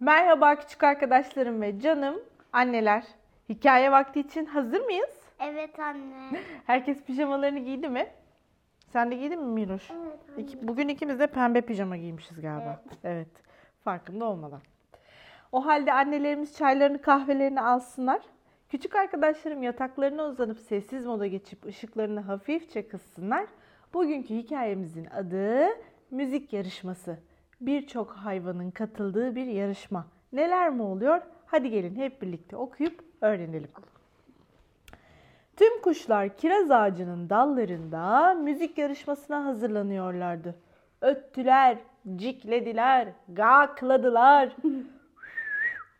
Merhaba küçük arkadaşlarım ve canım anneler. Hikaye vakti için hazır mıyız? Evet anne. Herkes pijamalarını giydi mi? Sen de giydin mi Miruş? Evet anne. Bugün ikimiz de pembe pijama giymişiz galiba. Evet. Farkında olmadan. O halde annelerimiz çaylarını kahvelerini alsınlar. Küçük arkadaşlarım yataklarına uzanıp sessiz moda geçip ışıklarını hafifçe kıssınlar. Bugünkü hikayemizin adı müzik yarışması. Birçok hayvanın katıldığı bir yarışma. Neler mi oluyor? Hadi gelin hep birlikte okuyup öğrenelim. Tüm kuşlar kiraz ağacının dallarında müzik yarışmasına hazırlanıyorlardı. Öttüler, ciklediler, gakladılar,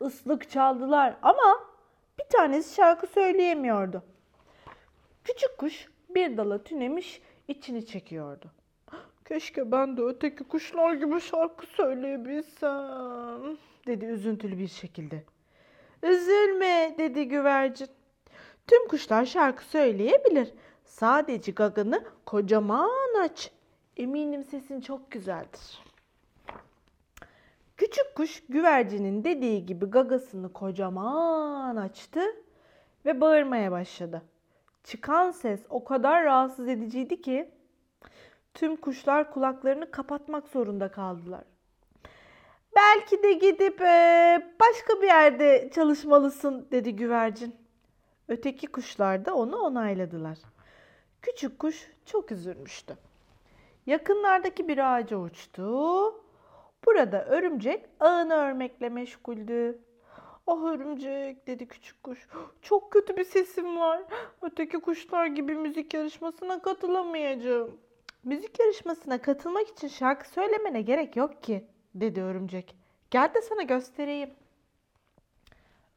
ıslık çaldılar ama bir tanesi şarkı söyleyemiyordu. Küçük kuş bir dala tünemiş, içini çekiyordu. Keşke ben de öteki kuşlar gibi şarkı söyleyebilsem, dedi üzüntülü bir şekilde. Üzülme, dedi güvercin. Tüm kuşlar şarkı söyleyebilir. Sadece gaganı kocaman aç. Eminim sesin çok güzeldir. Küçük kuş güvercinin dediği gibi gagasını kocaman açtı ve bağırmaya başladı. Çıkan ses o kadar rahatsız ediciydi ki tüm kuşlar kulaklarını kapatmak zorunda kaldılar. Belki de gidip başka bir yerde çalışmalısın, dedi güvercin. Öteki kuşlar da onu onayladılar. Küçük kuş çok üzülmüştü. Yakınlardaki bir ağaca uçtu. Burada örümcek ağını örmekle meşguldü. Ah örümcek, dedi küçük kuş. Çok kötü bir sesim var. Öteki kuşlar gibi müzik yarışmasına katılamayacağım. Müzik yarışmasına katılmak için şarkı söylemene gerek yok ki, dedi örümcek. Gel de sana göstereyim.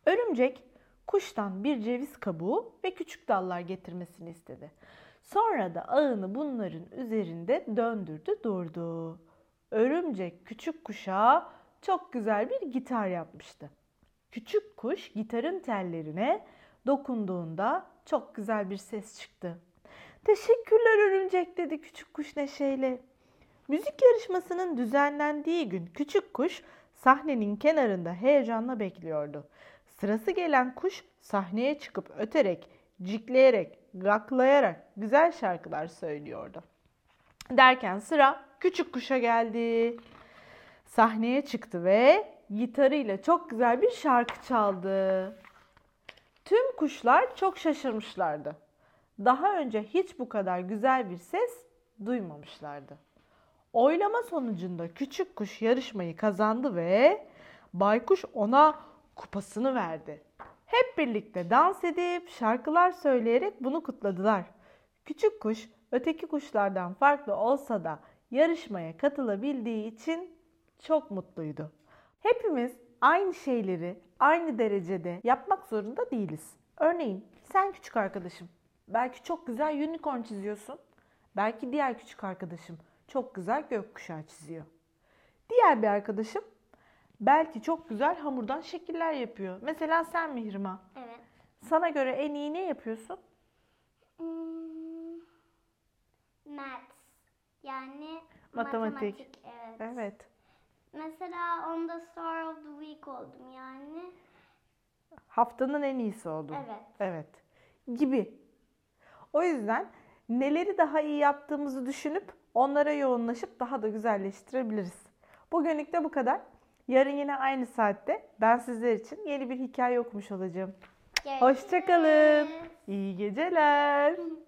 Örümcek kuştan bir ceviz kabuğu ve küçük dallar getirmesini istedi. Sonra da ağını bunların üzerinde döndürdü durdu. Örümcek küçük kuşa çok güzel bir gitar yapmıştı. Küçük kuş gitarın tellerine dokunduğunda çok güzel bir ses çıktı. Teşekkürler örümcek, dedi küçük kuş neşeyle. Müzik yarışmasının düzenlendiği gün küçük kuş sahnenin kenarında heyecanla bekliyordu. Sırası gelen kuş sahneye çıkıp öterek, cikleyerek, gaklayarak güzel şarkılar söylüyordu. Derken sıra küçük kuşa geldi. Sahneye çıktı ve gitarıyla çok güzel bir şarkı çaldı. Tüm kuşlar çok şaşırmışlardı. Daha önce hiç bu kadar güzel bir ses duymamışlardı. Oylama sonucunda küçük kuş yarışmayı kazandı ve baykuş ona kupasını verdi. Hep birlikte dans edip şarkılar söyleyerek bunu kutladılar. Küçük kuş öteki kuşlardan farklı olsa da yarışmaya katılabildiği için çok mutluydu. Hepimiz aynı şeyleri aynı derecede yapmak zorunda değiliz. Örneğin sen küçük arkadaşım belki çok güzel unicorn çiziyorsun. Belki diğer küçük arkadaşım çok güzel gökkuşağı çiziyor. Diğer bir arkadaşım belki çok güzel hamurdan şekiller yapıyor. Mesela sen Mihrimah. Evet. Sana göre en iyi ne yapıyorsun? Math. Yani matematik. Evet. Mesela on the star of the week oldum yani. Haftanın en iyisi oldum. Evet. Gibi. O yüzden neleri daha iyi yaptığımızı düşünüp onlara yoğunlaşıp daha da güzelleştirebiliriz. Bugünlük de bu kadar. Yarın yine aynı saatte ben sizler için yeni bir hikaye okumuş olacağım. Hoşçakalın. İyi geceler.